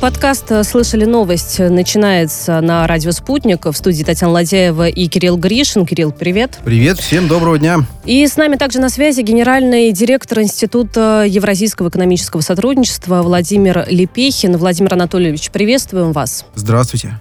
Подкаст «Слышали новость» начинается на радио «Спутник». В студии Татьяна Ладяева и Кирилл Гришин. Кирилл, привет. Привет, всем доброго дня. И с нами также на связи генеральный директор Института Евразийского экономического сотрудничества Владимир Лепехин. Владимир Анатольевич, приветствуем вас. Здравствуйте.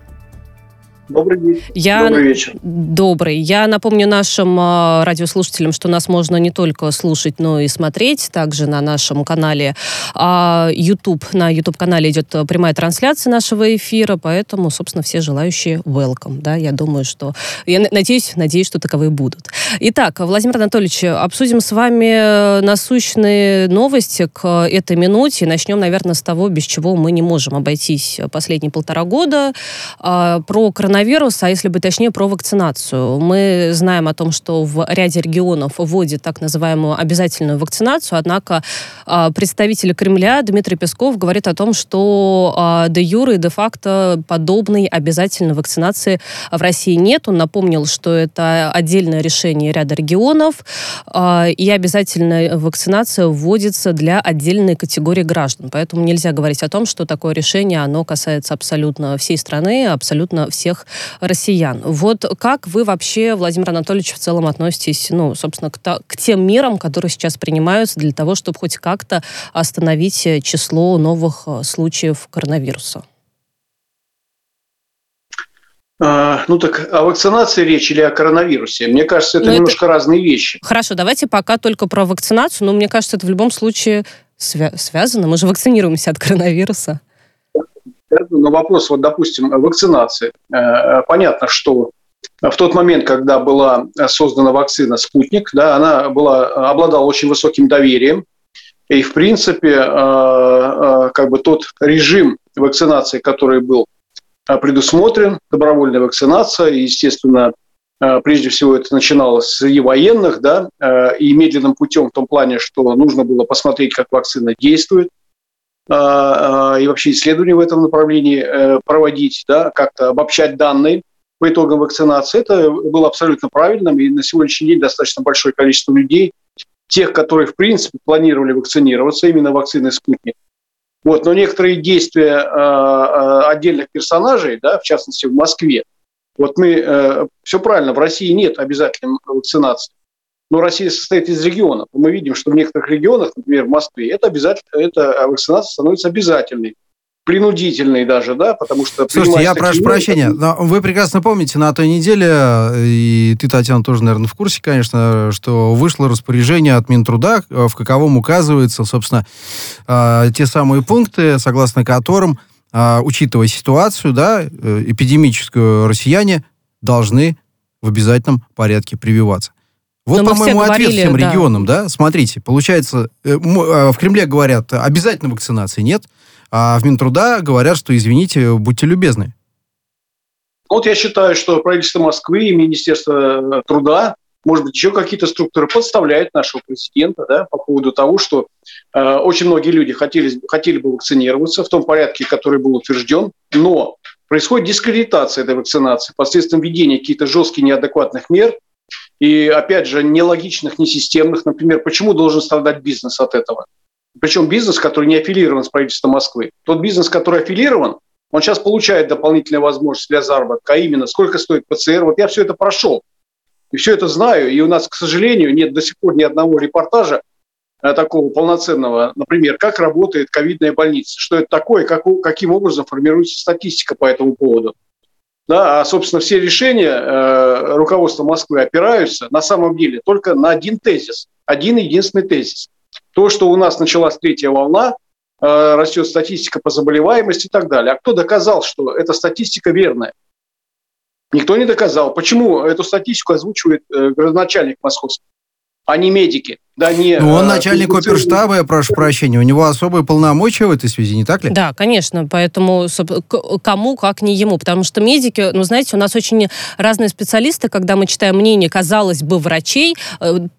Добрый вечер. Добрый. Я напомню нашим радиослушателям, что нас можно не только слушать, но и смотреть. Также на нашем канале YouTube. На YouTube-канале идет прямая трансляция нашего эфира, поэтому, собственно, все желающие welcome. Да? Я думаю, что... Я надеюсь, что таковые будут. Итак, Владимир Анатольевич, обсудим с вами насущные новости к этой минуте. Начнем, наверное, с того, без чего мы не можем обойтись последние полтора года. Про коронавирус. А если бы точнее, про вакцинацию. Мы знаем о том, что в ряде регионов вводят так называемую обязательную вакцинацию, однако представители Кремля Дмитрий Песков говорит о том, что де юре и де факто подобной обязательной вакцинации в России нет. Он напомнил, что это отдельное решение ряда регионов, и обязательная вакцинация вводится для отдельной категории граждан. Поэтому нельзя говорить о том, что такое решение, оно касается абсолютно всей страны, абсолютно всех россиян. Вот как вы вообще, Владимир Анатольевич, в целом относитесь, ну, собственно, к тем мерам, которые сейчас принимаются для того, чтобы хоть как-то остановить число новых случаев коронавируса? Ну так о вакцинации речь или о коронавирусе? Мне кажется, это немножко разные вещи. Хорошо, давайте пока только про вакцинацию, но мне кажется, это в любом случае связано. Мы же вакцинируемся от коронавируса. Но вопрос, вот, допустим, вакцинации. Понятно, что в тот момент, когда была создана вакцина «Спутник», да, она обладала очень высоким доверием. И, в принципе, как бы тот режим вакцинации, который был предусмотрен, добровольная вакцинация, и, естественно, прежде всего это начиналось среди военных, да, и медленным путем в том плане, что нужно было посмотреть, как вакцина действует, и вообще исследования в этом направлении проводить, да, как-то обобщать данные по итогам вакцинации. Это было абсолютно правильным, и на сегодняшний день достаточно большое количество людей, тех, которые, в принципе, планировали вакцинироваться именно вакциной «Спутник». Вот, но некоторые действия отдельных персонажей, да, в частности, в Москве, вот мы, все правильно, в России нет обязательной вакцинации. Но Россия состоит из регионов. Мы видим, что в некоторых регионах, например, в Москве, эта вакцинация становится обязательной, принудительной даже, да, потому что... Слушайте, я прошу прощения, но вы прекрасно помните, на той неделе, и ты, Татьяна, тоже, наверное, в курсе, конечно, что вышло распоряжение от Минтруда, в каковом указываются, собственно, те самые пункты, согласно которым, учитывая ситуацию, да, эпидемическую, россияне должны в обязательном порядке прививаться. Вот, но по-моему, ответ всем регионам, да? Смотрите, получается, в Кремле говорят, обязательно вакцинации нет, а в Минтруда говорят, что, извините, будьте любезны. Вот я считаю, что правительство Москвы и Министерство труда, может быть, еще какие-то структуры подставляют нашего президента, да, по поводу того, что очень многие люди хотели бы вакцинироваться в том порядке, который был утвержден, но происходит дискредитация этой вакцинации посредством введения каких-то жестких неадекватных мер, и, опять же, нелогичных, несистемных. Например, почему должен страдать бизнес от этого? Причем бизнес, который не аффилирован с правительством Москвы. Тот бизнес, который аффилирован, он сейчас получает дополнительные возможности для заработка, а именно сколько стоит ПЦР. Вот я все это прошел, и все это знаю. И у нас, к сожалению, нет до сих пор ни одного репортажа такого полноценного. Например, как работает ковидная больница, что это такое, каким образом формируется статистика по этому поводу. Да, а, собственно, все решения руководства Москвы опираются на самом деле только на один тезис, один единственный тезис. То, что у нас началась третья волна, растет статистика по заболеваемости и так далее. А кто доказал, что эта статистика верная? Никто не доказал. Почему эту статистику озвучивает градоначальник московский, а не медики? Да, не, но он начальник оперштаба, я прошу прощения, у него особые полномочия в этой связи, не так ли? Да, конечно, поэтому кому, как не ему, потому что медики, ну, знаете, у нас очень разные специалисты, когда мы читаем мнение, казалось бы, врачей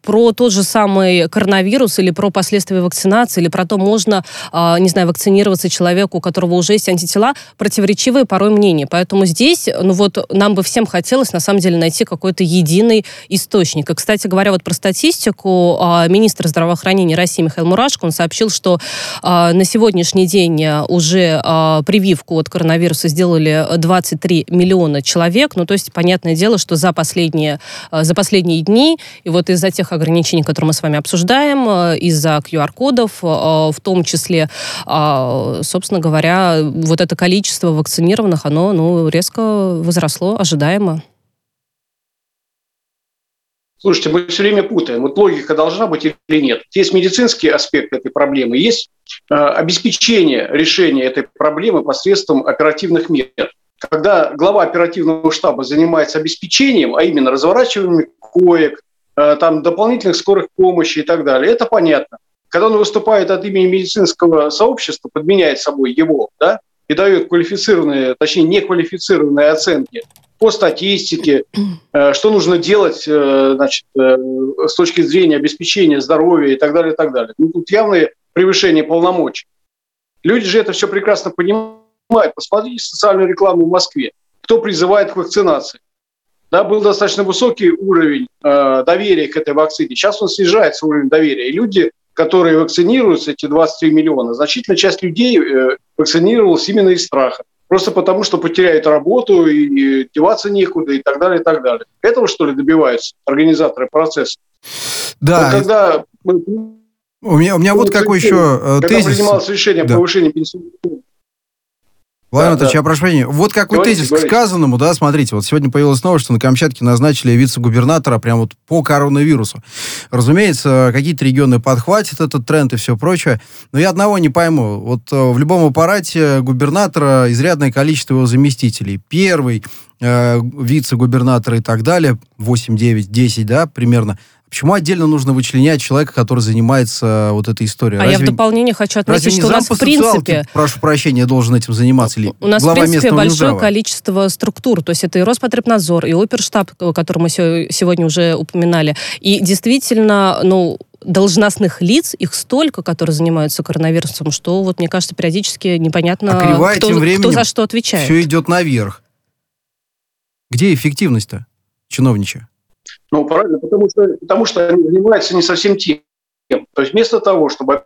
про тот же самый коронавирус или про последствия вакцинации, или про то, можно, не знаю, вакцинироваться человеку, у которого уже есть антитела, противоречивые порой мнения, поэтому здесь, ну, вот, нам бы всем хотелось, на самом деле, найти какой-то единый источник. И, кстати говоря, вот про статистику министр здравоохранения России Михаил Мурашко, он сообщил, что на сегодняшний день уже прививку от коронавируса сделали 23 миллиона человек. Ну, то есть, понятное дело, что за последние дни, и вот из-за тех ограничений, которые мы с вами обсуждаем, из-за QR-кодов, в том числе, собственно говоря, вот это количество вакцинированных, оно резко возросло, ожидаемо. Слушайте, мы все время путаем. Вот логика должна быть или нет. Есть медицинский аспект этой проблемы, есть обеспечение решения этой проблемы посредством оперативных мер. Когда глава оперативного штаба занимается обеспечением, а именно разворачиванием коек, там, дополнительных скорых помощи и так далее, это понятно. Когда он выступает от имени медицинского сообщества, подменяет собой его, да, и дает квалифицированные, точнее неквалифицированные оценки по статистике, что нужно делать, значит, с точки зрения обеспечения здоровья и так далее, и так далее. Ну, тут явное превышение полномочий. Люди же это все прекрасно понимают. Посмотрите социальную рекламу в Москве. Кто призывает к вакцинации? Да, был достаточно высокий уровень доверия к этой вакцине. Сейчас он снижается, уровень доверия. И люди, которые вакцинируются, эти 23 миллиона, значительная часть людей вакцинировалась именно из страха. Просто потому, что потеряют работу, и деваться некуда, и так далее, и так далее. Этого, что ли, добиваются организаторы процесса? Да. Вот когда... у меня вот какой еще тезис. Когда принималось решение о повышении пенсионного фонда. Владимир Анатольевич, я прошу прощения. Вот какой тезис к сказанному, да, смотрите, вот сегодня появилась новость, что на Камчатке назначили вице-губернатора прямо вот по коронавирусу. Разумеется, какие-то регионы подхватят этот тренд и все прочее, но я одного не пойму. Вот в любом аппарате губернатора изрядное количество его заместителей. Первый вице-губернатор и так далее, 8, 9, 10, да, примерно. Почему отдельно нужно вычленять человека, который занимается вот этой историей? А я в дополнение хочу отметить, что у нас в принципе... Прошу прощения, должен этим заниматься. У нас в принципе большое количество структур. То есть это и Роспотребнадзор, и оперштаб, который мы сегодня уже упоминали. И действительно, должностных лиц, их столько, которые занимаются коронавирусом, что, вот мне кажется, периодически непонятно, кто за что отвечает. Все идет наверх. Где эффективность-то чиновничья? Ну, правильно, потому что они занимаются не совсем тем. То есть вместо того, чтобы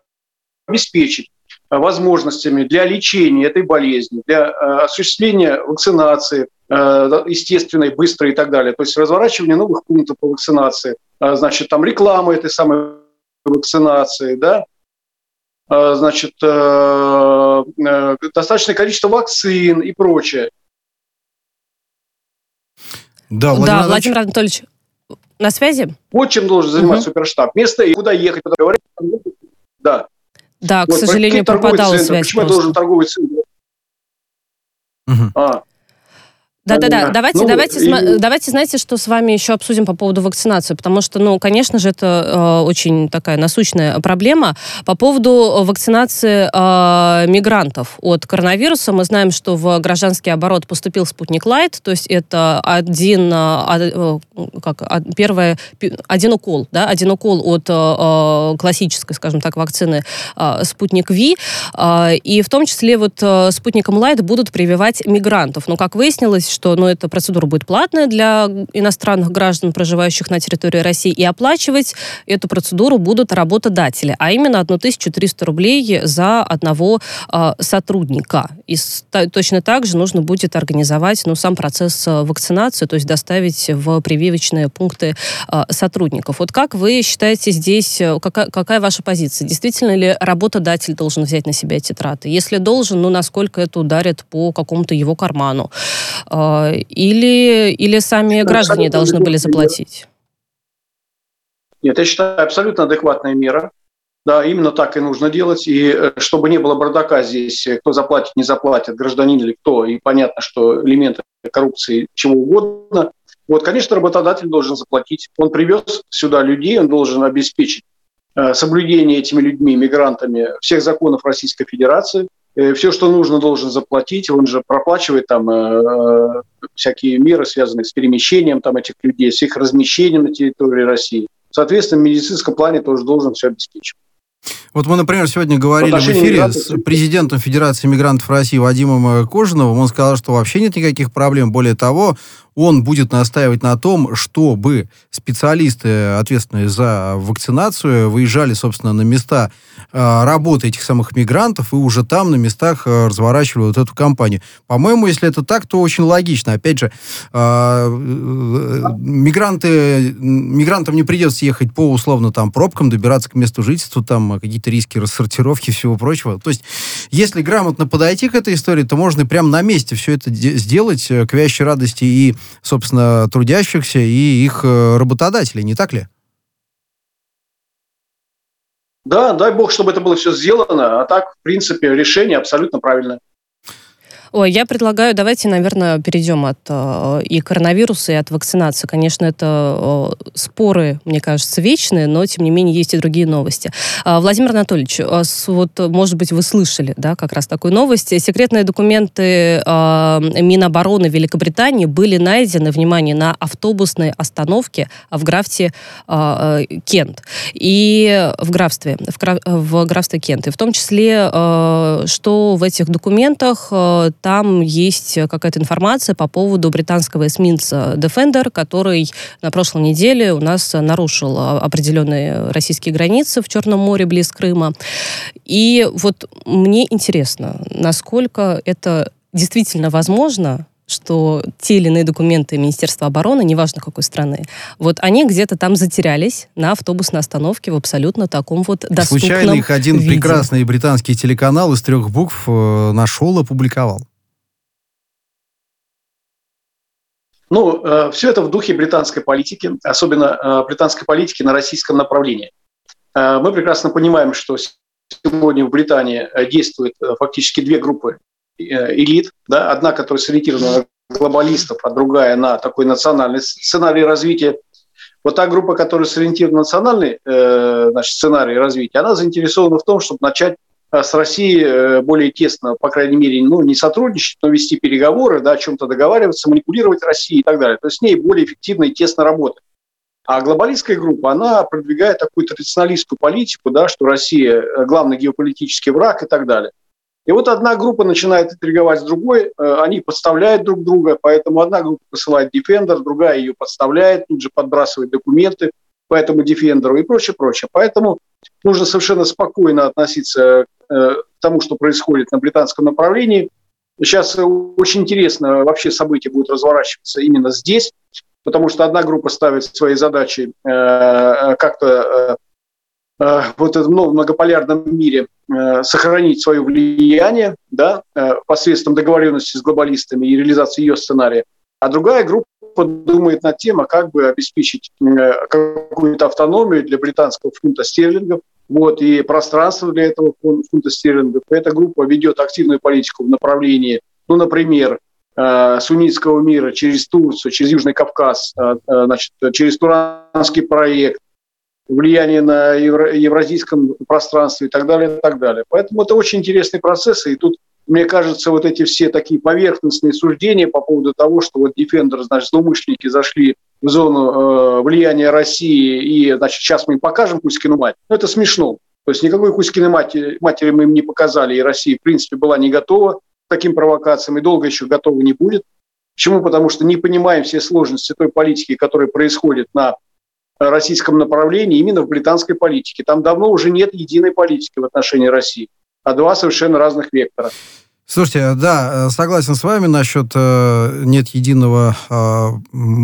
обеспечить возможностями для лечения этой болезни, для осуществления вакцинации естественной, быстрой и так далее, то есть разворачивание новых пунктов по вакцинации, значит, там реклама этой самой вакцинации, да, значит, достаточное количество вакцин и прочее. Да, Владимир Анатольевич, на связи? Вот чем должен заниматься суперштаб. Место, куда ехать, куда говорить. Да. Да, к сожалению, пропадала связь. Почему я должен торговый центр? Да-да-да, давайте, знаете, что с вами еще обсудим по поводу вакцинации, потому что, конечно же, это очень такая насущная проблема. По поводу вакцинации мигрантов от коронавируса, мы знаем, что в гражданский оборот поступил «Спутник Лайт», то есть это один укол от классической, скажем так, вакцины «Спутник Ви», и в том числе вот «Спутником Лайт» будут прививать мигрантов. Но, как выяснилось, что эта процедура будет платная для иностранных граждан, проживающих на территории России, и оплачивать эту процедуру будут работодатели, а именно 1300 рублей за одного сотрудника. И точно так же нужно будет организовать сам процесс вакцинации, то есть доставить в прививочные пункты сотрудников. Вот как вы считаете здесь, какая ваша позиция? Действительно ли работодатель должен взять на себя эти траты? Если должен, насколько это ударит по какому-то его карману? Или сами граждане должны были заплатить? Нет, я считаю, абсолютно адекватная мера. Да, именно так и нужно делать. И чтобы не было бардака здесь, кто заплатит, не заплатит, гражданин или кто, и понятно, что элементы коррупции чего угодно. Вот, конечно, работодатель должен заплатить. Он привез сюда людей, он должен обеспечить соблюдение этими людьми, мигрантами, всех законов Российской Федерации. Все, что нужно, должен заплатить. Он же проплачивает там всякие меры, связанные с перемещением там, этих людей, с их размещением на территории России. Соответственно, в медицинском плане тоже должен все обеспечивать. Вот мы, например, сегодня говорили в эфире с президентом Федерации мигрантов России Вадимом Кожановым. Он сказал, что вообще нет никаких проблем. Более того, он будет настаивать на том, чтобы специалисты, ответственные за вакцинацию, выезжали, собственно, на места работы этих самых мигрантов и уже там на местах разворачивали вот эту кампанию. По-моему, если это так, то очень логично. Опять же, мигрантам не придется ехать по, условно, там, пробкам, добираться к месту жительства, там, какие-то риски рассортировки и всего прочего. То есть, если грамотно подойти к этой истории, то можно прямо на месте все это сделать к вящей радости и, собственно, трудящихся, и их работодателей, не так ли? Да, дай бог, чтобы это было все сделано, а так, в принципе, решение абсолютно правильное. Ой, я предлагаю, давайте, наверное, перейдем от и коронавируса, и от вакцинации. Конечно, это споры, мне кажется, вечные, но, тем не менее, есть и другие новости. Владимир Анатольевич, вот, может быть, вы слышали, да, как раз такую новость. Секретные документы Минобороны Великобритании были найдены, внимание, на автобусной остановке в графстве Кент. И в графстве Кент. И в том числе, что в этих документах... Там есть какая-то информация по поводу британского эсминца Defender, который на прошлой неделе у нас нарушил определенные российские границы в Черном море близ Крыма. И вот мне интересно, насколько это действительно возможно, что те или иные документы Министерства обороны, неважно какой страны, вот они где-то там затерялись на автобусной остановке в абсолютно таком вот доступном виде. Случайно их один прекрасный британский телеканал из 3 букв нашел, опубликовал. Все это в духе британской политики, особенно британской политики на российском направлении. Мы прекрасно понимаем, что сегодня в Британии действуют фактически две группы элит, да, одна, которая сориентирована на глобалистов, а другая на такой национальный сценарий развития. Вот та группа, которая сориентирована на национальный сценарий развития, она заинтересована в том, чтобы начать с Россией более тесно, по крайней мере, не сотрудничать, но вести переговоры, да, о чем-то договариваться, манипулировать Россией и так далее. То есть с ней более эффективно и тесно работать. А глобалистская группа, она продвигает такую традиционалистскую политику, да, что Россия главный геополитический враг и так далее. И вот одна группа начинает интриговать с другой, они подставляют друг друга, поэтому одна группа посылает Defender, другая ее подставляет, тут же подбрасывает документы по этому Defender и прочее, прочее. Поэтому нужно совершенно спокойно относиться к тому, что происходит на британском направлении. Сейчас очень интересно вообще события будут разворачиваться именно здесь, потому что одна группа ставит свои задачи как-то... вот в многополярном мире сохранить свое влияние, да, посредством договоренности с глобалистами и реализации ее сценария. А другая группа думает над тем, как бы обеспечить какую-то автономию для британского фунта стерлингов, вот, и пространство для этого фунта стерлингов. Эта группа ведет активную политику в направлении, например, суннитского мира через Турцию, через Южный Кавказ, через Туранский проект, влияние на евразийском пространстве и так далее, и так далее. Поэтому это очень интересный процесс, и тут, мне кажется, вот эти все такие поверхностные суждения по поводу того, что вот Defender, злоумышленники зашли в зону влияния России, и, сейчас мы им покажем Кузькину мать. Это смешно. То есть никакой Кузькиной матери мы им не показали, и Россия, в принципе, была не готова к таким провокациям, и долго еще готова не будет. Почему? Потому что не понимаем все сложности той политики, которая происходит на российском направлении, именно в британской политике. Там давно уже нет единой политики в отношении России, а два совершенно разных вектора. Слушайте, да, согласен с вами насчет нет единого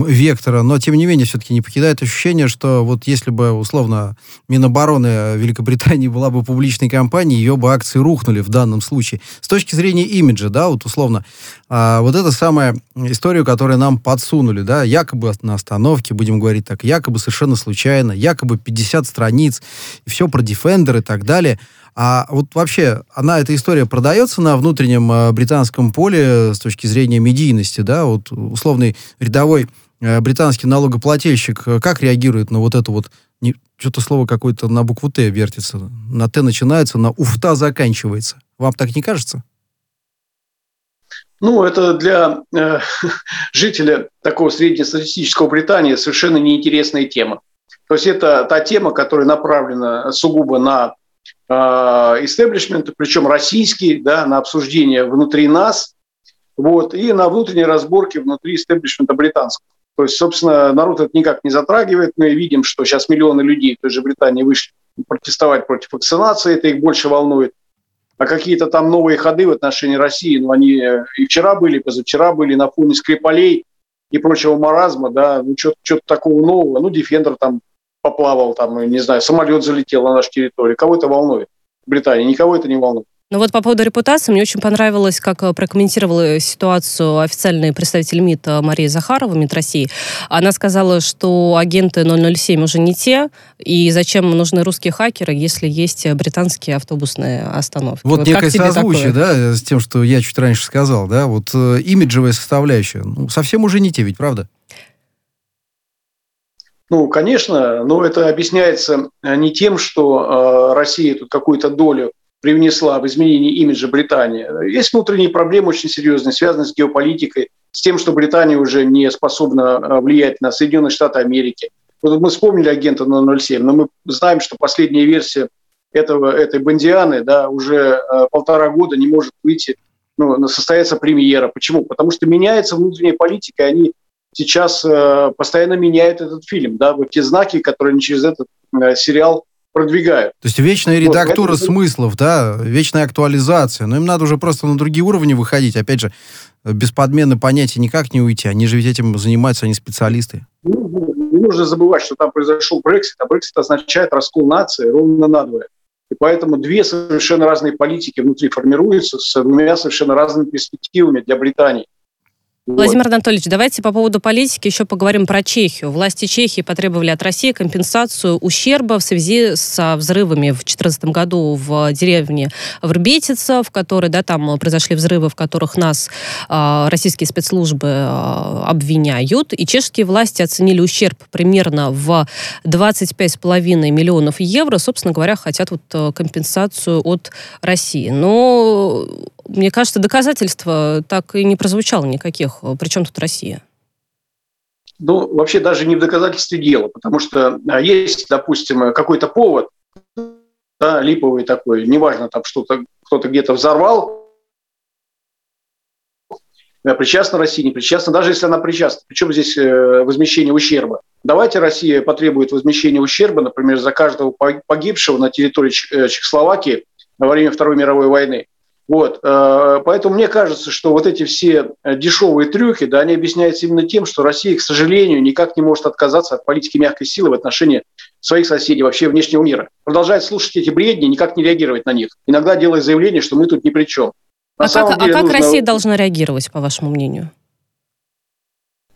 вектора, но, тем не менее, все-таки не покидает ощущение, что вот если бы, условно, Минобороны Великобритании была бы публичной компанией, ее бы акции рухнули в данном случае. С точки зрения имиджа, да, вот условно, вот эта самая история, которую нам подсунули, да, якобы на остановке, будем говорить так, якобы совершенно случайно, якобы 50 страниц, и все про Defender и так далее. А вот вообще, эта история продается на внутреннем британском поле с точки зрения медийности, да? Вот условный рядовой британский налогоплательщик как реагирует на вот это вот... Что-то слово какое-то на букву «Т» вертится. На «Т» начинается, на «Уфта» заканчивается. Вам так не кажется? Это для жителя такого среднестатистического Британии совершенно неинтересная тема. То есть это та тема, которая направлена сугубо на истеблишмент, причем российский, да, на обсуждение внутри нас. вот, и на внутренней разборке внутри истеблишмента британского. То есть, собственно, народ это никак не затрагивает. Мы видим, что сейчас миллионы людей в той же Британии вышли протестовать против вакцинации, это их больше волнует. А какие-то там новые ходы в отношении России, ну, они и вчера были, и позавчера были, на фоне Скрипалей и прочего маразма, да, ну, что-то такого нового. Ну, Defender там поплавал, там, не знаю, самолет залетел на нашу территорию. Кого это волнует? Британия, никого это не волнует. Ну вот по поводу репутации, мне очень понравилось, как прокомментировала ситуацию официальный представитель МИД Мария Захарова, МИД России. Она сказала, что агенты 007 уже не те, и зачем нужны русские хакеры, если есть британские автобусные остановки. Вот некое созвучие, да, с тем, что я чуть раньше сказал, да, вот имиджевая составляющая, ну, совсем уже не те ведь, правда? Ну, конечно, но это объясняется не тем, что Россия тут какую-то долю привнесла в изменение имиджа Британии. Есть внутренние проблемы очень серьезные, связанные с геополитикой, с тем, что Британия уже не способна влиять на Соединенные Штаты Америки. Вот мы вспомнили агента 007, но мы знаем, что последняя версия этой Бондианы, да, уже полтора года не может выйти, ну, состояться премьера. Почему? Потому что меняется внутренняя политика, и они сейчас постоянно меняют этот фильм, да, вот те знаки, которые они через этот сериал продвигают. То есть вечная редактура смыслов, да, вечная актуализация. Но им надо уже просто на другие уровни выходить. Опять же, без подмены понятия никак не уйти. Они же ведь этим занимаются, они специалисты. Ну, не нужно забывать, что там произошел Брексит, а Брексит означает раскол нации ровно надвое. И поэтому две совершенно разные политики внутри формируются с двумя совершенно разными перспективами для Британии. Владимир Анатольевич, давайте по поводу политики еще поговорим про Чехию. Власти Чехии потребовали от России компенсацию ущерба в связи со взрывами в 2014 году в деревне Врбетица, в которой, да, там произошли взрывы, в которых нас российские спецслужбы обвиняют. И чешские власти оценили ущерб примерно в 25,5 миллионов евро. Собственно говоря, хотят вот компенсацию от России. Но, мне кажется, доказательства так и не прозвучало никаких. Причем тут Россия? Ну, вообще даже не в доказательстве дела, потому что есть, допустим, какой-то повод, да, липовый такой, неважно, там что-то кто-то где-то взорвал, причастна Россия, не причастна, даже если она причастна. Причем здесь возмещение ущерба? Давайте Россия потребует возмещения ущерба, например, за каждого погибшего на территории Чехословакии во время Второй мировой войны. Вот. Поэтому мне кажется, что вот эти все дешевые трюки, да, они объясняются именно тем, что Россия, к сожалению, никак не может отказаться от политики мягкой силы в отношении своих соседей, вообще внешнего мира. Продолжает слушать эти бредни, никак не реагировать на них. Иногда делает заявление, что мы тут ни при чем. А как Россия должна реагировать, по вашему мнению?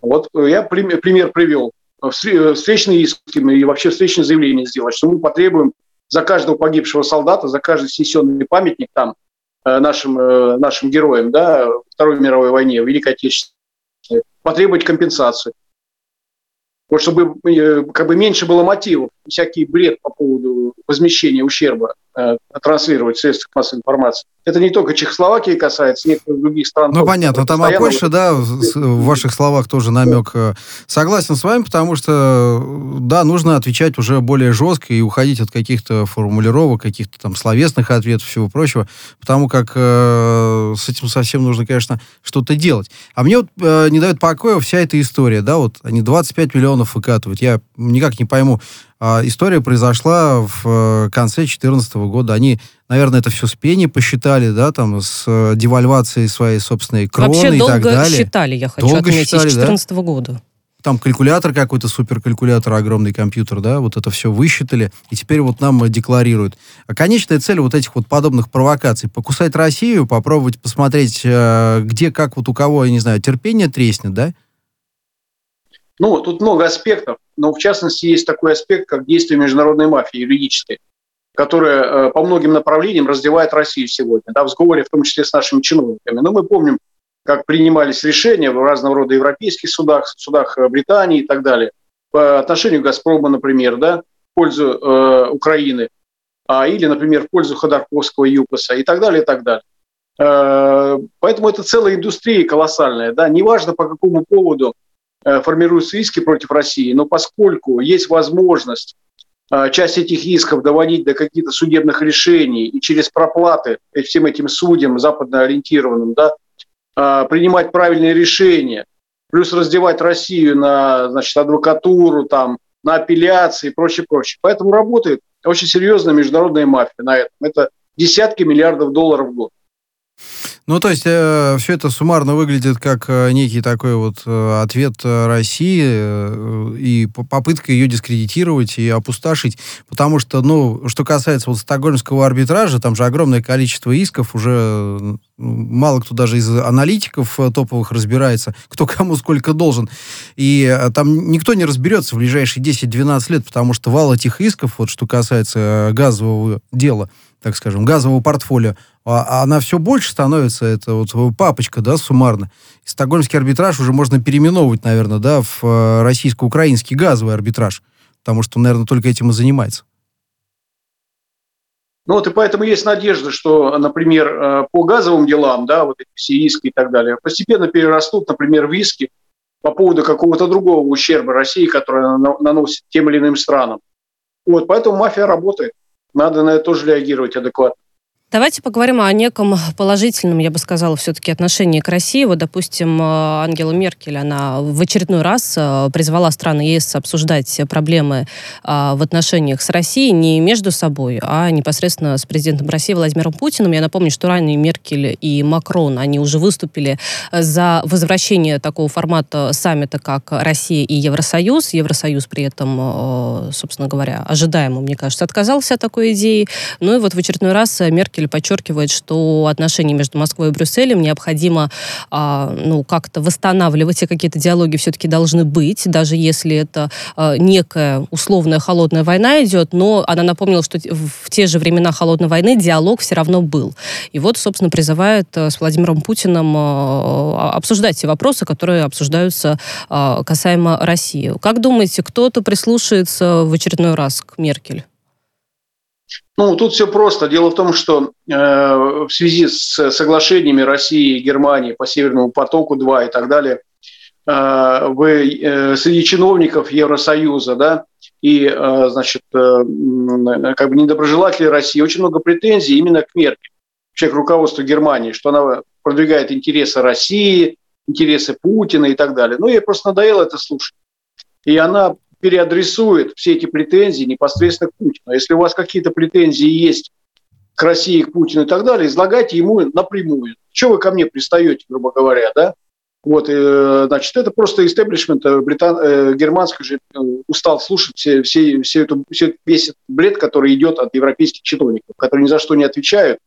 Вот я пример привел. Встречные иски и вообще встречные заявления сделать, что мы потребуем за каждого погибшего солдата, за каждый снесенный памятник там, нашим героям, да, Второй мировой войне, Великой Отечественной, потребовать компенсацию. Вот чтобы как бы меньше было мотивов, всякий бред по поводу возмещения ущерба транслировать в средствах массовой информации. Это не только Чехословакии касается, некоторых других стран. Ну, понятно, там о Польше, да, в ваших словах тоже намек. Согласен с вами, потому что, да, нужно отвечать уже более жестко и уходить от каких-то формулировок, каких-то там словесных ответов, всего прочего, потому как с этим совсем нужно, конечно, что-то делать. А мне вот не дает покоя вся эта история, да, вот они 25 миллионов выкатывают, я никак не пойму. История произошла в конце 2014 года. Они, наверное, это все с пени посчитали, да, там, с девальвацией своей собственной кроны вообще и так далее. Вообще долго считали, я хочу отметить, с 2014 года. Там калькулятор какой-то, суперкалькулятор, огромный компьютер, да, вот это все высчитали, и теперь вот нам декларируют. А конечная цель вот этих вот подобных провокаций – покусать Россию, попробовать посмотреть, где, как, вот у кого, я не знаю, терпение треснет, да? Ну, тут много аспектов, но в частности есть такой аспект, как действие международной мафии юридической, которая по многим направлениям раздевает Россию сегодня, да, в сговоре в том числе с нашими чиновниками. Но мы помним, как принимались решения в разного рода европейских судах, судах Британии и так далее, по отношению к «Газпрому», например, да, в пользу Украины, или, например, в пользу Ходорковского, ЮКОСа и так далее, и так далее. Поэтому это целая индустрия колоссальная, да, неважно по какому поводу формируются иски против России, но поскольку есть возможность часть этих исков доводить до каких-то судебных решений и через проплаты всем этим судьям западно-ориентированным, да, принимать правильные решения, плюс раздевать Россию на, значит, адвокатуру, там, на апелляции и прочее, прочее. Поэтому работает очень серьезная международная мафия на этом. Это десятки миллиардов долларов в год. Ну, то есть, все это суммарно выглядит как некий такой вот ответ России и попытка ее дискредитировать и опустошить. Потому что, ну, что касается вот стокгольмского арбитража, там же огромное количество исков, уже мало кто даже из аналитиков топовых разбирается, кто кому сколько должен. И там никто не разберется в ближайшие 10-12 лет, потому что вал этих исков, вот что касается газового дела, так скажем, газового портфолио, она все больше становится, это вот папочка, да, суммарно. Стокгольмский арбитраж уже можно переименовывать, наверное, да, в российско-украинский газовый арбитраж, потому что, наверное, только этим и занимается. Ну вот и поэтому есть надежда, что, например, по газовым делам, да, вот эти все иски и так далее, постепенно перерастут, например, в иски по поводу какого-то другого ущерба России, который она наносит тем или иным странам. Вот, поэтому мафия работает. Надо на это тоже реагировать адекватно. Давайте поговорим о неком положительном, я бы сказала, все-таки отношении к России. Вот, допустим, Ангела Меркель, она в очередной раз призвала страны ЕС обсуждать проблемы в отношениях с Россией не между собой, а непосредственно с президентом России Владимиром Путиным. Я напомню, что ранее Меркель и Макрон, они уже выступили за возвращение такого формата саммита, как Россия и Евросоюз. Евросоюз при этом, собственно говоря, ожидаемо, мне кажется, отказался от такой идеи. Ну и вот в очередной раз Меркель подчеркивает, что отношения между Москвой и Брюсселем необходимо как-то восстанавливать, и какие-то диалоги все-таки должны быть, даже если это некая условная холодная война идет, но она напомнила, что в те же времена холодной войны диалог все равно был. И вот, собственно, призывает с Владимиром Путиным обсуждать те вопросы, которые обсуждаются касаемо России. Как думаете, кто-то прислушается в очередной раз к Меркель? Ну, тут все просто. Дело в том, что в связи с соглашениями России и Германии по Северному потоку-2 и так далее, среди чиновников Евросоюза, да, и, как бы недоброжелателей России очень много претензий именно к Меркель, вообще к руководству Германии, что она продвигает интересы России, интересы Путина и так далее. Ну, ей просто надоело это слушать. И она переадресует все эти претензии непосредственно к Путину. Если у вас какие-то претензии есть к России, к Путину и так далее, излагайте ему напрямую. Чего вы ко мне пристаете, грубо говоря, да? Вот, значит, это просто истеблишмент германский же устал слушать весь этот бред, который идет от европейских чиновников, которые ни за что не отвечают.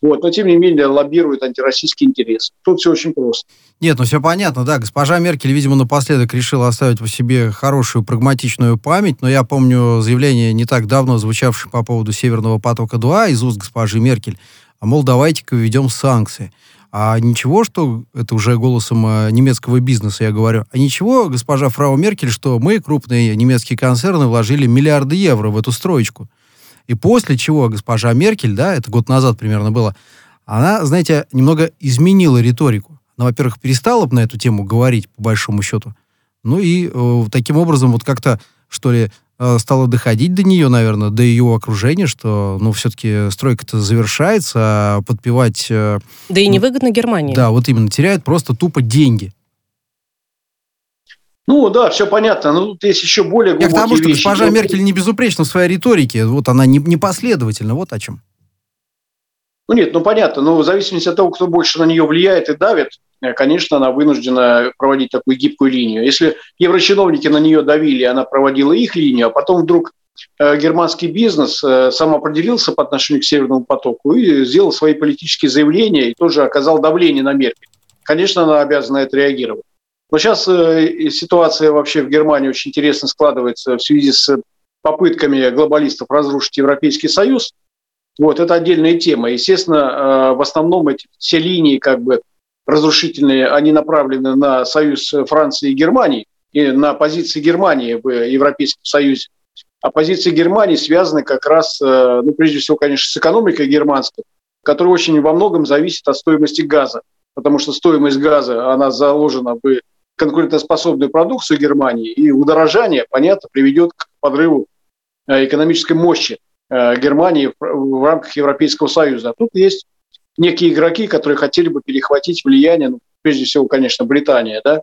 Вот, но, тем не менее, лоббирует антироссийский интерес. Тут все очень просто. Нет, ну все понятно, да. Госпожа Меркель, видимо, напоследок решила оставить по себе хорошую прагматичную память. Но я помню заявление не так давно, звучавшее по поводу «Северного потока-2» из уст госпожи Меркель. Мол, давайте-ка введем санкции. А ничего, что, это уже голосом немецкого бизнеса я говорю, а ничего, госпожа фрау Меркель, что мы, крупные немецкие концерны, вложили миллиарды евро в эту стройку. И после чего госпожа Меркель, да, это год назад примерно было, она, знаете, немного изменила риторику. Она, во-первых, перестала бы на эту тему говорить, по большому счету. Ну и таким образом вот как-то, что ли, стало доходить до нее, наверное, до ее окружения, что, ну, все-таки стройка-то завершается, а подпевать... Да и невыгодно Германии. Да, вот именно, теряет просто тупо деньги. Ну да, все понятно, но тут есть еще более глубокие вещи. Я к тому, что госпожа Меркель не безупречна в своей риторике, вот она непоследовательна, вот о чем. Ну нет, ну понятно, но в зависимости от того, кто больше на нее влияет и давит, конечно, она вынуждена проводить такую гибкую линию. Если еврочиновники на нее давили, она проводила их линию, а потом вдруг германский бизнес сам определился по отношению к Северному потоку и сделал свои политические заявления и тоже оказал давление на Меркель. Конечно, она обязана на это реагировать. Но сейчас ситуация вообще в Германии очень интересно складывается в связи с попытками глобалистов разрушить Европейский Союз. Вот, это отдельная тема. Естественно, в основном эти все линии как бы разрушительные, они направлены на союз Франции и Германии, и на позиции Германии в Европейском Союзе. А позиции Германии связаны как раз, ну, прежде всего, конечно, с экономикой германской, которая очень во многом зависит от стоимости газа, потому что стоимость газа, она заложена в конкурентоспособную продукцию Германии, и удорожание, понятно, приведет к подрыву экономической мощи Германии в рамках Европейского Союза. А тут есть некие игроки, которые хотели бы перехватить влияние, ну, прежде всего, конечно, Британия, да,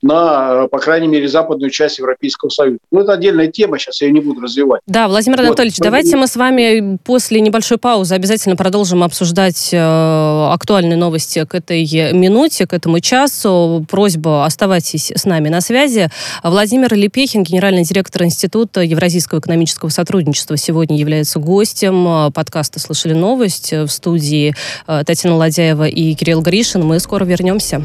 на, по крайней мере, западную часть Европейского Союза. Ну, это отдельная тема, сейчас я ее не буду развивать. Да, Владимир Анатольевич, давайте мы с вами после небольшой паузы обязательно продолжим обсуждать актуальные новости к этой минуте, к этому часу. Просьба, оставайтесь с нами на связи. Владимир Лепехин, генеральный директор Института Евразийского экономического сотрудничества, сегодня является гостем подкаста «Слышали новость». В студии Татьяна Ладяева и Кирилл Гришин. Мы скоро вернемся.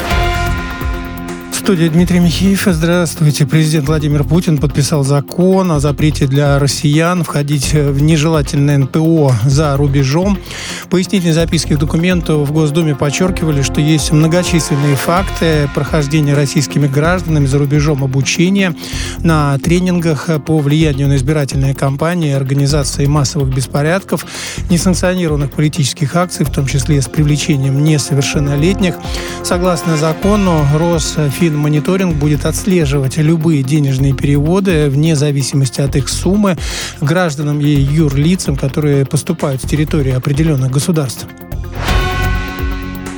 В студии Дмитрий Михеев. Здравствуйте. Президент Владимир Путин подписал закон о запрете для россиян входить в нежелательное НПО за рубежом. Пояснительные записки к документу в Госдуме подчеркивали, что есть многочисленные факты прохождения российскими гражданами за рубежом обучения на тренингах по влиянию на избирательные кампании, организации массовых беспорядков, несанкционированных политических акций, в том числе с привлечением несовершеннолетних. Согласно закону, Росфин мониторинг будет отслеживать любые денежные переводы вне зависимости от их суммы гражданам и юрлицам, которые поступают с территории определенных государств.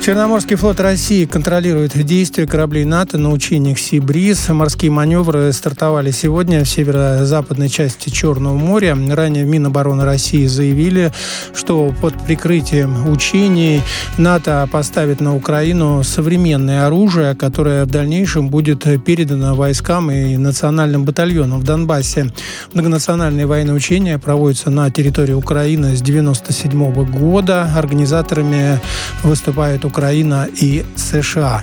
Черноморский флот России контролирует действия кораблей НАТО на учениях «Сибриз». Морские маневры стартовали сегодня в северо-западной части Черного моря. Ранее в Минобороны России заявили, что под прикрытием учений НАТО поставит на Украину современное оружие, которое в дальнейшем будет передано войскам и национальным батальонам в Донбассе. Многонациональные военные учения проводятся на территории Украины с 1997 года. Организаторами выступают Украина и США.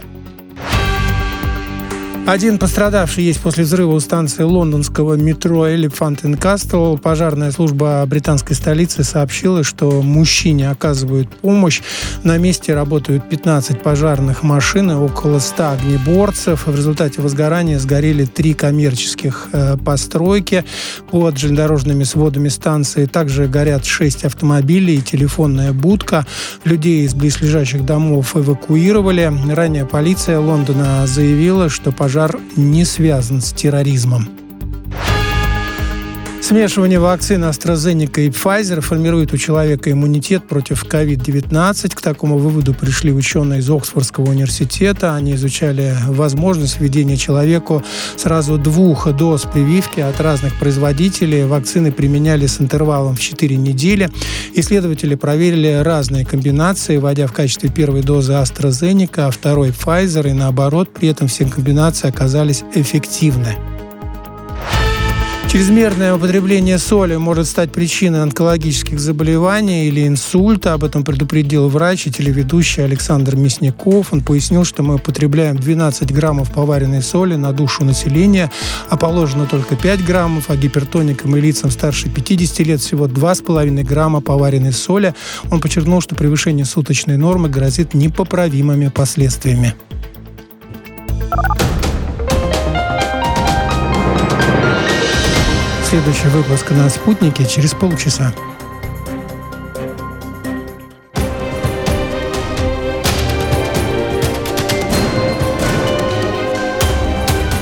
Один пострадавший есть после взрыва у станции лондонского метро Elephant and Castle. Пожарная служба британской столицы сообщила, что мужчине оказывают помощь. На месте работают 15 пожарных машин и около 100 огнеборцев. В результате возгорания сгорели 3 коммерческих постройки под железнодорожными сводами станции. Также горят 6 автомобилей и телефонная будка. Людей из близлежащих домов эвакуировали. Ранее полиция Лондона заявила, что пожар не связан с терроризмом. Смешивание вакцин AstraZeneca и Pfizer формирует у человека иммунитет против COVID-19. К такому выводу пришли ученые из Оксфордского университета. Они изучали возможность введения человеку сразу 2 доз прививки от разных производителей. Вакцины применяли с интервалом в 4 недели. Исследователи проверили разные комбинации, вводя в качестве первой дозы AstraZeneca, а второй Pfizer и наоборот. При этом все комбинации оказались эффективны. Чрезмерное употребление соли может стать причиной онкологических заболеваний или инсульта. Об этом предупредил врач и телеведущий Александр Мясников. Он пояснил, что мы употребляем 12 граммов поваренной соли на душу населения, а положено только 5 граммов, а гипертоникам и лицам старше 50 лет всего 2,5 грамма поваренной соли. Он подчеркнул, что превышение суточной нормы грозит непоправимыми последствиями. Следующий выпуск на «Спутнике» через полчаса.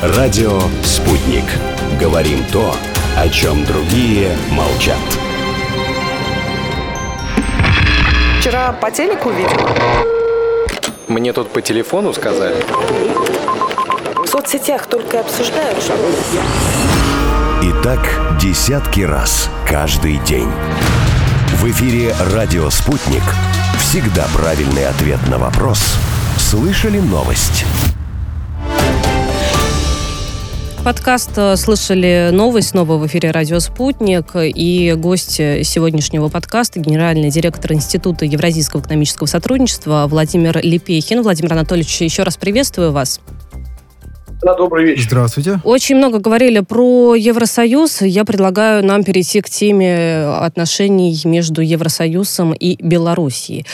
Радио «Спутник». Говорим то, о чем другие молчат. Вчера по телеку видел. Мне тут по телефону сказали. В соцсетях только обсуждают, что... И так десятки раз каждый день. В эфире «Радио Спутник». Всегда правильный ответ на вопрос. Слышали новость? Подкаст «Слышали новость» снова в эфире «Радио Спутник». И гость сегодняшнего подкаста – генеральный директор Института Евразийского экономического сотрудничества Владимир Лепехин. Владимир Анатольевич, еще раз приветствую вас. Да, добрый вечер. Здравствуйте. Очень много говорили про Евросоюз. Я предлагаю нам перейти к теме отношений между Евросоюзом и Белоруссией.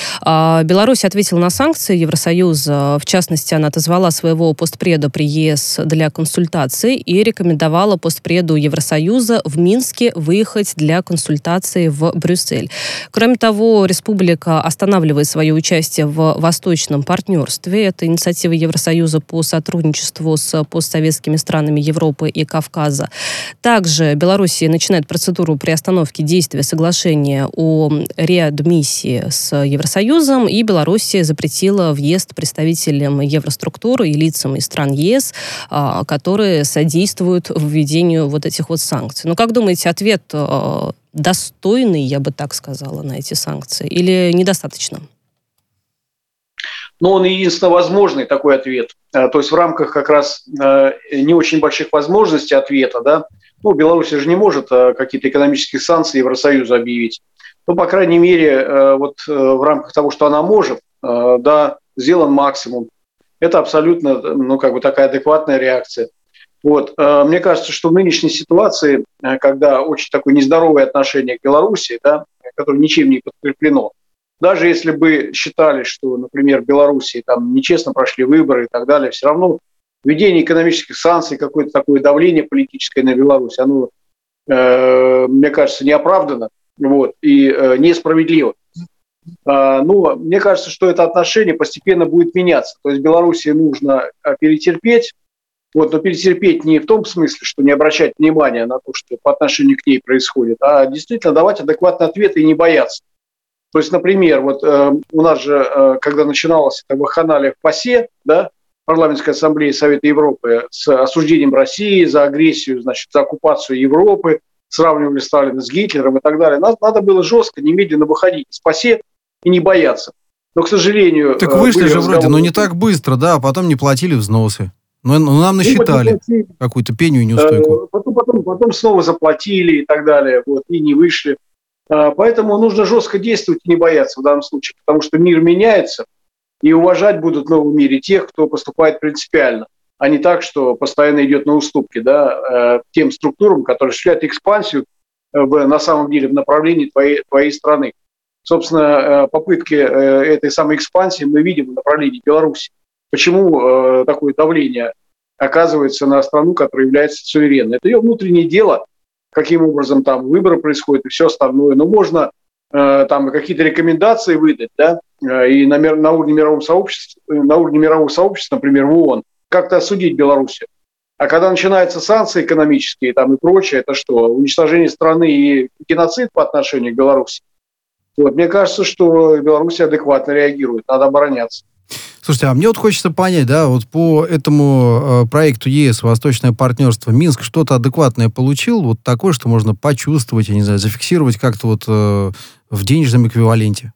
Беларусь ответила на санкции Евросоюза. В частности, она отозвала своего постпреда при ЕС для консультаций и рекомендовала постпреду Евросоюза в Минске выехать для консультации в Брюссель. Кроме того, республика останавливает свое участие в Восточном партнерстве. Это инициатива Евросоюза по сотрудничеству с постсоветскими странами Европы и Кавказа. Также Белоруссия начинает процедуру приостановки действия соглашения о реадмиссии с Евросоюзом, и Белоруссия запретила въезд представителям евроструктуры и лицам из стран ЕС, которые содействуют введению вот этих вот санкций. Но как думаете, ответ достойный, я бы так сказала, на эти санкции или недостаточно? Но он единственно возможный, такой ответ. То есть в рамках как раз не очень больших возможностей ответа, да, ну, Беларусь же не может какие-то экономические санкции Евросоюза объявить. Но, по крайней мере, вот в рамках того, что она может, да, сделан максимум. Это абсолютно, ну, как бы такая адекватная реакция. Вот. Мне кажется, что в нынешней ситуации, когда очень такое нездоровое отношение к Беларуси, да, которое ничем не подкреплено, даже если бы считали, что, например, в Беларуси там нечестно прошли выборы и так далее, все равно введение экономических санкций, какое-то такое давление политическое на Беларусь, оно, мне кажется, неоправданно, вот, и несправедливо. Но мне кажется, что это отношение постепенно будет меняться. То есть Беларуси нужно перетерпеть, вот, но перетерпеть не в том смысле, что не обращать внимания на то, что по отношению к ней происходит, а действительно давать адекватный ответ и не бояться. То есть, например, вот у нас же, когда начиналась эта вакханалия в ПАСЕ, да, парламентской ассамблеи Совета Европы, с осуждением России за агрессию, значит, за оккупацию Европы, сравнивали Сталина с Гитлером и так далее, надо было жестко, немедленно выходить из ПАСЕ и не бояться. Но, к сожалению... Так вышли же вроде, но не так быстро, да, а потом не платили взносы. Но нам насчитали какую-то пеню и неустойку. Потом снова заплатили и так далее, вот, и не вышли. Поэтому нужно жестко действовать и не бояться в данном случае, потому что мир меняется, и уважать будут в новом мире тех, кто поступает принципиально, а не так, что постоянно идет на уступки, да, тем структурам, которые осуществляют экспансию на самом деле в направлении твоей страны. Собственно, попытки этой самой экспансии мы видим в направлении Беларуси. Почему такое давление оказывается на страну, которая является суверенной? Это ее внутреннее дело, каким образом там выборы происходят и все остальное. Но можно там какие-то рекомендации выдать, да, и на уровне мирового сообщества, например, в ООН, как-то осудить Беларусь. А когда начинаются санкции экономические там, и прочее, это что, уничтожение страны и геноцид по отношению к Беларуси? Вот, мне кажется, что Беларусь адекватно реагирует, надо обороняться. Слушайте, а мне вот хочется понять, да, вот по этому проекту ЕС «Восточное партнерство» Минск что-то адекватное получил, вот такое, что можно почувствовать, я не знаю, зафиксировать как-то вот в денежном эквиваленте?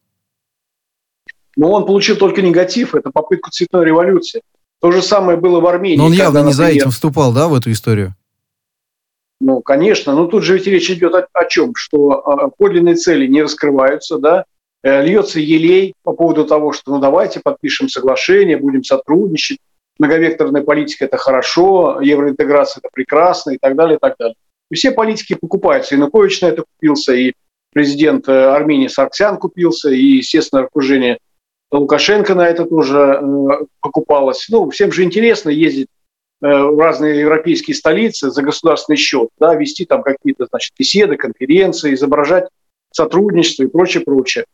Ну, он получил только негатив, это попытка цветной революции. То же самое было в Армении. Но он явно не за этим вступал, да, в эту историю? Ну, конечно, но тут же ведь речь идет о чем? Что подлинные цели не раскрываются, да, льется елей по поводу того, что ну давайте подпишем соглашение, будем сотрудничать, многовекторная политика – это хорошо, евроинтеграция – это прекрасно и так далее, и так далее. И все политики покупаются, и Янукович на это купился, и президент Армении Саркисян купился, и, естественно, окружение Лукашенко на это тоже покупалось. Ну, всем же интересно ездить в разные европейские столицы за государственный счет, да, вести там какие-то, значит, беседы, конференции, изображать сотрудничество и прочее, прочее.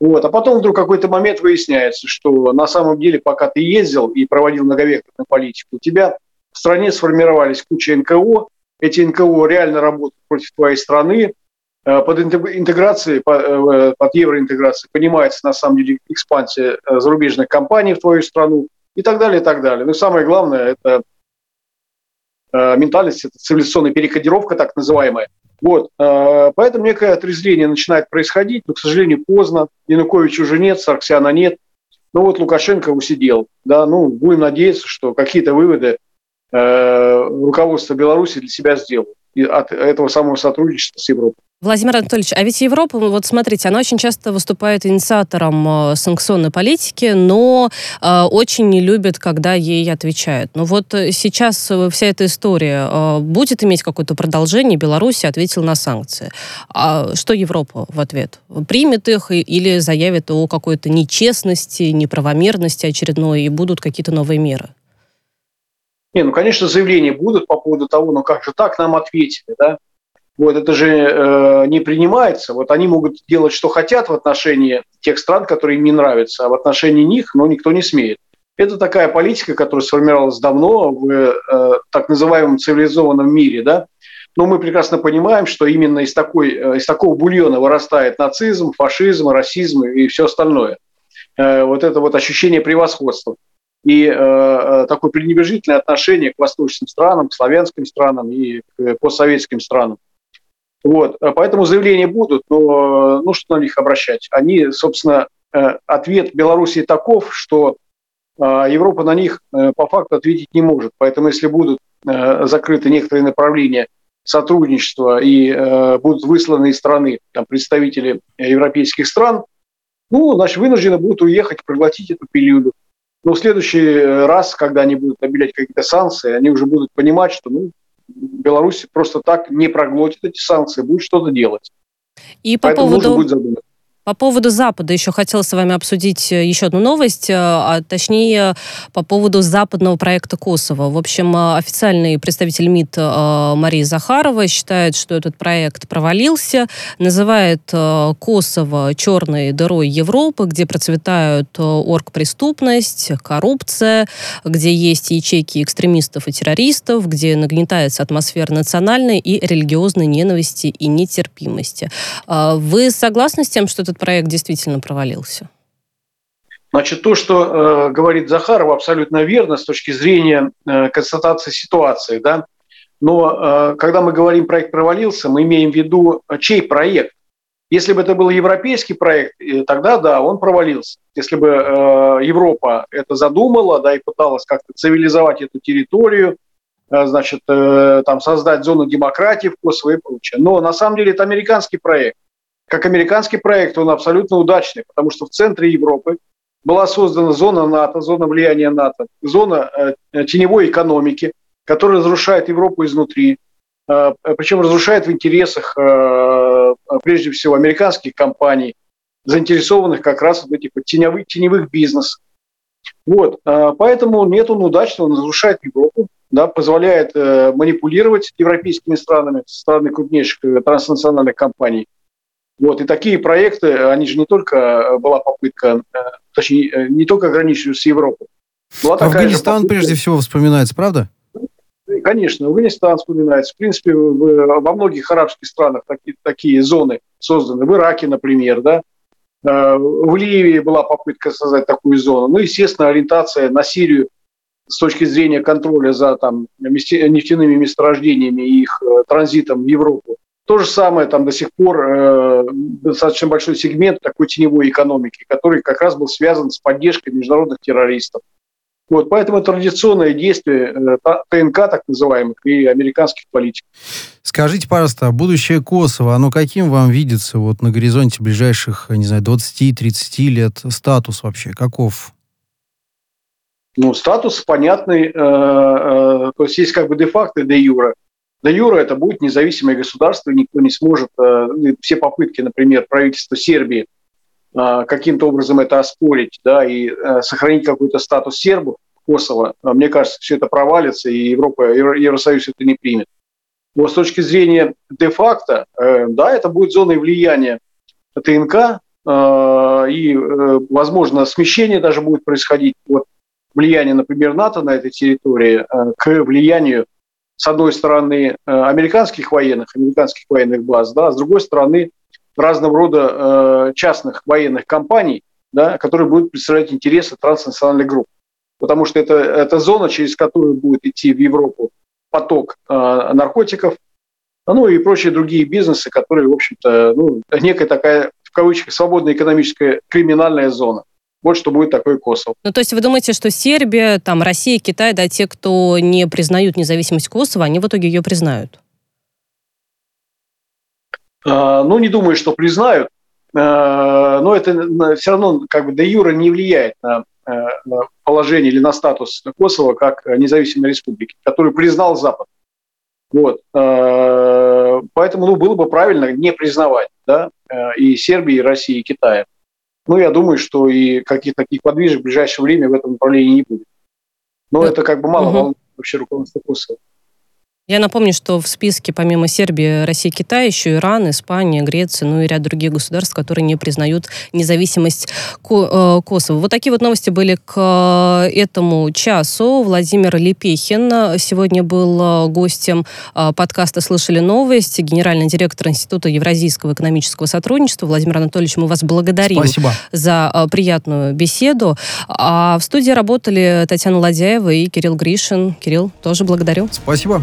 Вот. А потом вдруг какой-то момент выясняется, что на самом деле, пока ты ездил и проводил многовекторную политику, у тебя в стране сформировались куча НКО, эти НКО реально работают против твоей страны, под интеграцией, под евроинтеграцией понимается на самом деле экспансия зарубежных компаний в твою страну и так далее, и так далее. Но самое главное, это ментальность, это цивилизационная перекодировка так называемая. Вот, поэтому некое отрезвление начинает происходить, но, к сожалению, поздно. Януковича уже нет, Саркисяна нет. Ну вот Лукашенко усидел. Да, ну, будем надеяться, что какие-то выводы руководство Беларуси для себя сделало от этого самого сотрудничества с Европой. Владимир Анатольевич, а ведь Европа, вот смотрите, она очень часто выступает инициатором санкционной политики, но очень не любит, когда ей отвечают. Но вот сейчас вся эта история будет иметь какое-то продолжение? Беларусь ответила на санкции. А что Европа в ответ? Примет их или заявит о какой-то нечестности, неправомерности очередной, и будут какие-то новые меры? Не, ну, конечно, заявления будут по поводу того, ну, как же так нам ответили, да? Вот это же не принимается. Вот они могут делать, что хотят в отношении тех стран, которые им не нравятся, а в отношении них, ну, никто не смеет. Это такая политика, которая сформировалась давно в так называемом цивилизованном мире, да? Но мы прекрасно понимаем, что именно из такого бульона вырастает нацизм, фашизм, расизм и все остальное. Вот это вот ощущение превосходства. И такое пренебрежительное отношение к восточным странам, к славянским странам и к постсоветским странам. Вот. Поэтому заявления будут, но ну, что на них обращать? Они, собственно, ответ Белоруссии таков, что Европа на них по факту ответить не может. Поэтому если будут закрыты некоторые направления сотрудничества и будут высланы из страны там, представители европейских стран, ну, значит, вынуждены будут уехать, проглотить эту пилюлю. Но в следующий раз, когда они будут объявлять какие-то санкции, они уже будут понимать, что ну, Беларусь просто так не проглотит эти санкции, будет что-то делать. И поэтому нужно будет задуматься. По поводу Запада еще хотела с вами обсудить еще одну новость, а точнее по поводу западного проекта Косово. В общем, официальный представитель МИД Мария Захарова считает, что этот проект провалился, называет Косово черной дырой Европы, где процветают оргпреступность, коррупция, где есть ячейки экстремистов и террористов, где нагнетается атмосфера национальной и религиозной ненависти и нетерпимости. Вы согласны с тем, что это проект действительно провалился? Значит, то, что говорит Захарова, абсолютно верно с точки зрения констатации ситуации, да. Но когда мы говорим «проект провалился», мы имеем в виду чей проект. Если бы это был европейский проект, тогда да, он провалился. Если бы Европа это задумала, да, и пыталась как-то цивилизовать эту территорию, значит, там создать зону демократии в Косово и прочее. Но на самом деле это американский проект. Как американский проект, он абсолютно удачный, потому что в центре Европы была создана зона НАТО, зона влияния НАТО, зона теневой экономики, которая разрушает Европу изнутри, причем разрушает в интересах, прежде всего, американских компаний, заинтересованных как раз в этих теневых бизнесах. Вот. Поэтому нет, он удачный, он разрушает Европу, да, позволяет манипулировать европейскими странами, страны крупнейших транснациональных компаний. Вот, и такие проекты, они же не только была попытка, точнее, не только ограничивались с Европой. Афганистан прежде всего вспоминается, правда? Конечно, Афганистан вспоминается. В принципе, во многих арабских странах такие зоны созданы. В Ираке, например, да. В Ливии была попытка создать такую зону. Ну, естественно, ориентация на Сирию с точки зрения контроля за там, нефтяными месторождениями и их транзитом в Европу. То же самое, там до сих пор достаточно большой сегмент такой теневой экономики, который как раз был связан с поддержкой международных террористов. Вот, поэтому традиционное действие ТНК, так называемых, и американских политиков. Скажите, пожалуйста, будущее Косово, оно каким вам видится вот, на горизонте ближайших, не знаю, 20-30 лет? Статус вообще каков? Ну, статус понятный. То есть есть как бы де-факто и де-юре. Де-юре это будет независимое государство, никто не сможет. Все попытки, например, правительства Сербии каким-то образом это оспорить, да, и сохранить какой-то статус сербов Косово, мне кажется, все это провалится, и Евросоюз это не примет. Но с точки зрения де-факто, да, это будет зоной влияния ТНК, и, возможно, смещение даже будет происходить от влияния, например, НАТО на этой территории к влиянию, с одной стороны, американских военных баз, да, а с другой стороны, разного рода частных военных компаний, да, которые будут представлять интересы транснациональных групп. Потому что это зона, через которую будет идти в Европу поток наркотиков, ну и прочие другие бизнесы, которые, в общем-то, ну, некая такая, в кавычках, свободная экономическая криминальная зона. вот что будет такое Косово. Ну, то есть вы думаете, что Сербия, там, Россия, Китай, да, те, кто не признают независимость Косово, они в итоге ее признают? Ну, не думаю, что признают, но это все равно как бы де юре не влияет на положение или на статус Косово как независимой республики, которую признал Запад. Вот. Поэтому ну, было бы правильно не признавать, да, и Сербии, и России, и Китая. Ну, я думаю, что и каких-то таких подвижек в ближайшее время в этом направлении не будет. Но да. Это как бы мало волнует вообще руководство Косово. Я напомню, что в списке помимо Сербии, России, Китая еще Иран, Испания, Греция, ну и ряд других государств, которые не признают независимость Косово. Вот такие вот новости были к этому часу. Владимир Лепехин сегодня был гостем подкаста «Слышали новости», генеральный директор Института евразийского экономического сотрудничества. Владимир Анатольевич, мы вас благодарим. Спасибо. За приятную беседу. А в студии работали Татьяна Ладяева и Кирилл Гришин. Кирилл, тоже благодарю. Спасибо.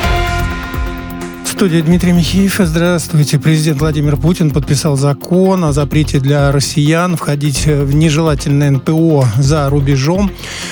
В студии Дмитрий Михеев. Здравствуйте. Президент Владимир Путин подписал закон о запрете для россиян входить в нежелательное НПО за рубежом.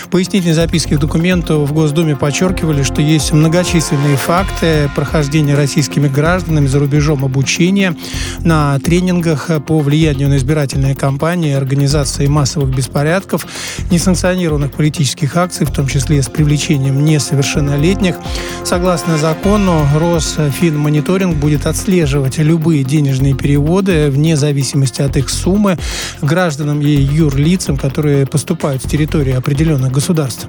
Пояснительные записки к документу в Госдуме подчеркивали, что есть многочисленные факты прохождения российскими гражданами за рубежом обучения на тренингах по влиянию на избирательные кампании, организации массовых беспорядков, несанкционированных политических акций, в том числе с привлечением несовершеннолетних. Согласно закону, Росфин мониторинг будет отслеживать любые денежные переводы вне зависимости от их суммы гражданам и юрлицам, которые поступают с территории определенных государств.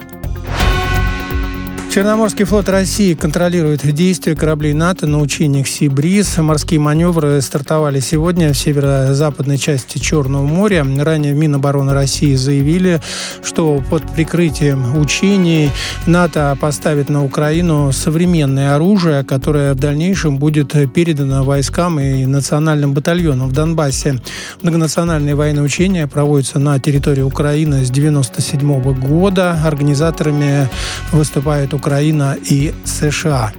Черноморский флот России контролирует действия кораблей НАТО на учениях «Сибриз». Морские маневры стартовали сегодня в северо-западной части Черного моря. Ранее Минобороны России заявили, что под прикрытием учений НАТО поставит на Украину современное оружие, которое в дальнейшем будет передано войскам и национальным батальонам в Донбассе. Многонациональные военные учения проводятся на территории Украины с 1997 года. Организаторами выступает Украина и США.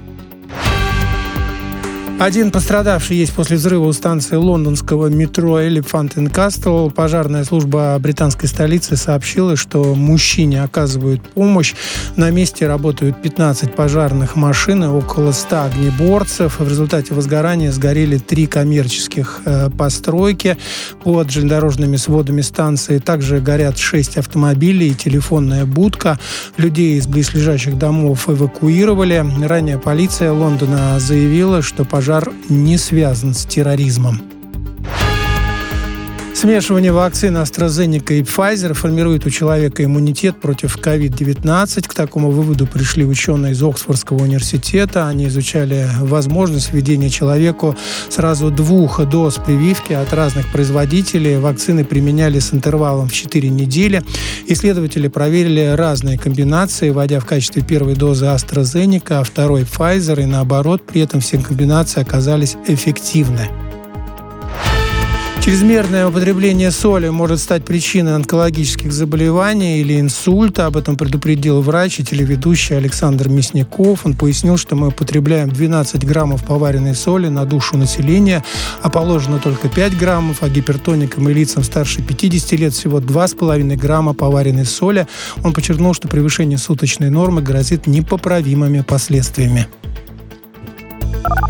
Один пострадавший есть после взрыва у станции лондонского метро Elephant and Castle. Пожарная служба британской столицы сообщила, что мужчине оказывают помощь. На месте работают 15 пожарных машин и около 100 огнеборцев. В результате возгорания сгорели 3 коммерческих постройки под железнодорожными сводами станции. Также горят 6 автомобилей и телефонная будка. Людей из близлежащих домов эвакуировали. Ранее полиция Лондона заявила, что пожар не связан с терроризмом. Смешивание вакцин AstraZeneca и Pfizer формирует у человека иммунитет против COVID-19. К такому выводу пришли ученые из Оксфордского университета. Они изучали возможность введения человеку сразу 2 доз прививки от разных производителей. Вакцины применяли с интервалом в 4 недели. Исследователи проверили разные комбинации, вводя в качестве первой дозы AstraZeneca, а второй Pfizer и наоборот. При этом все комбинации оказались эффективны. Чрезмерное употребление соли может стать причиной онкологических заболеваний или инсульта. Об этом предупредил врач и телеведущий Александр Мясников. Он пояснил, что мы употребляем 12 граммов поваренной соли на душу населения, а положено только 5 граммов, а гипертоникам и лицам старше 50 лет всего 2,5 грамма поваренной соли. Он подчеркнул, что превышение суточной нормы грозит непоправимыми последствиями.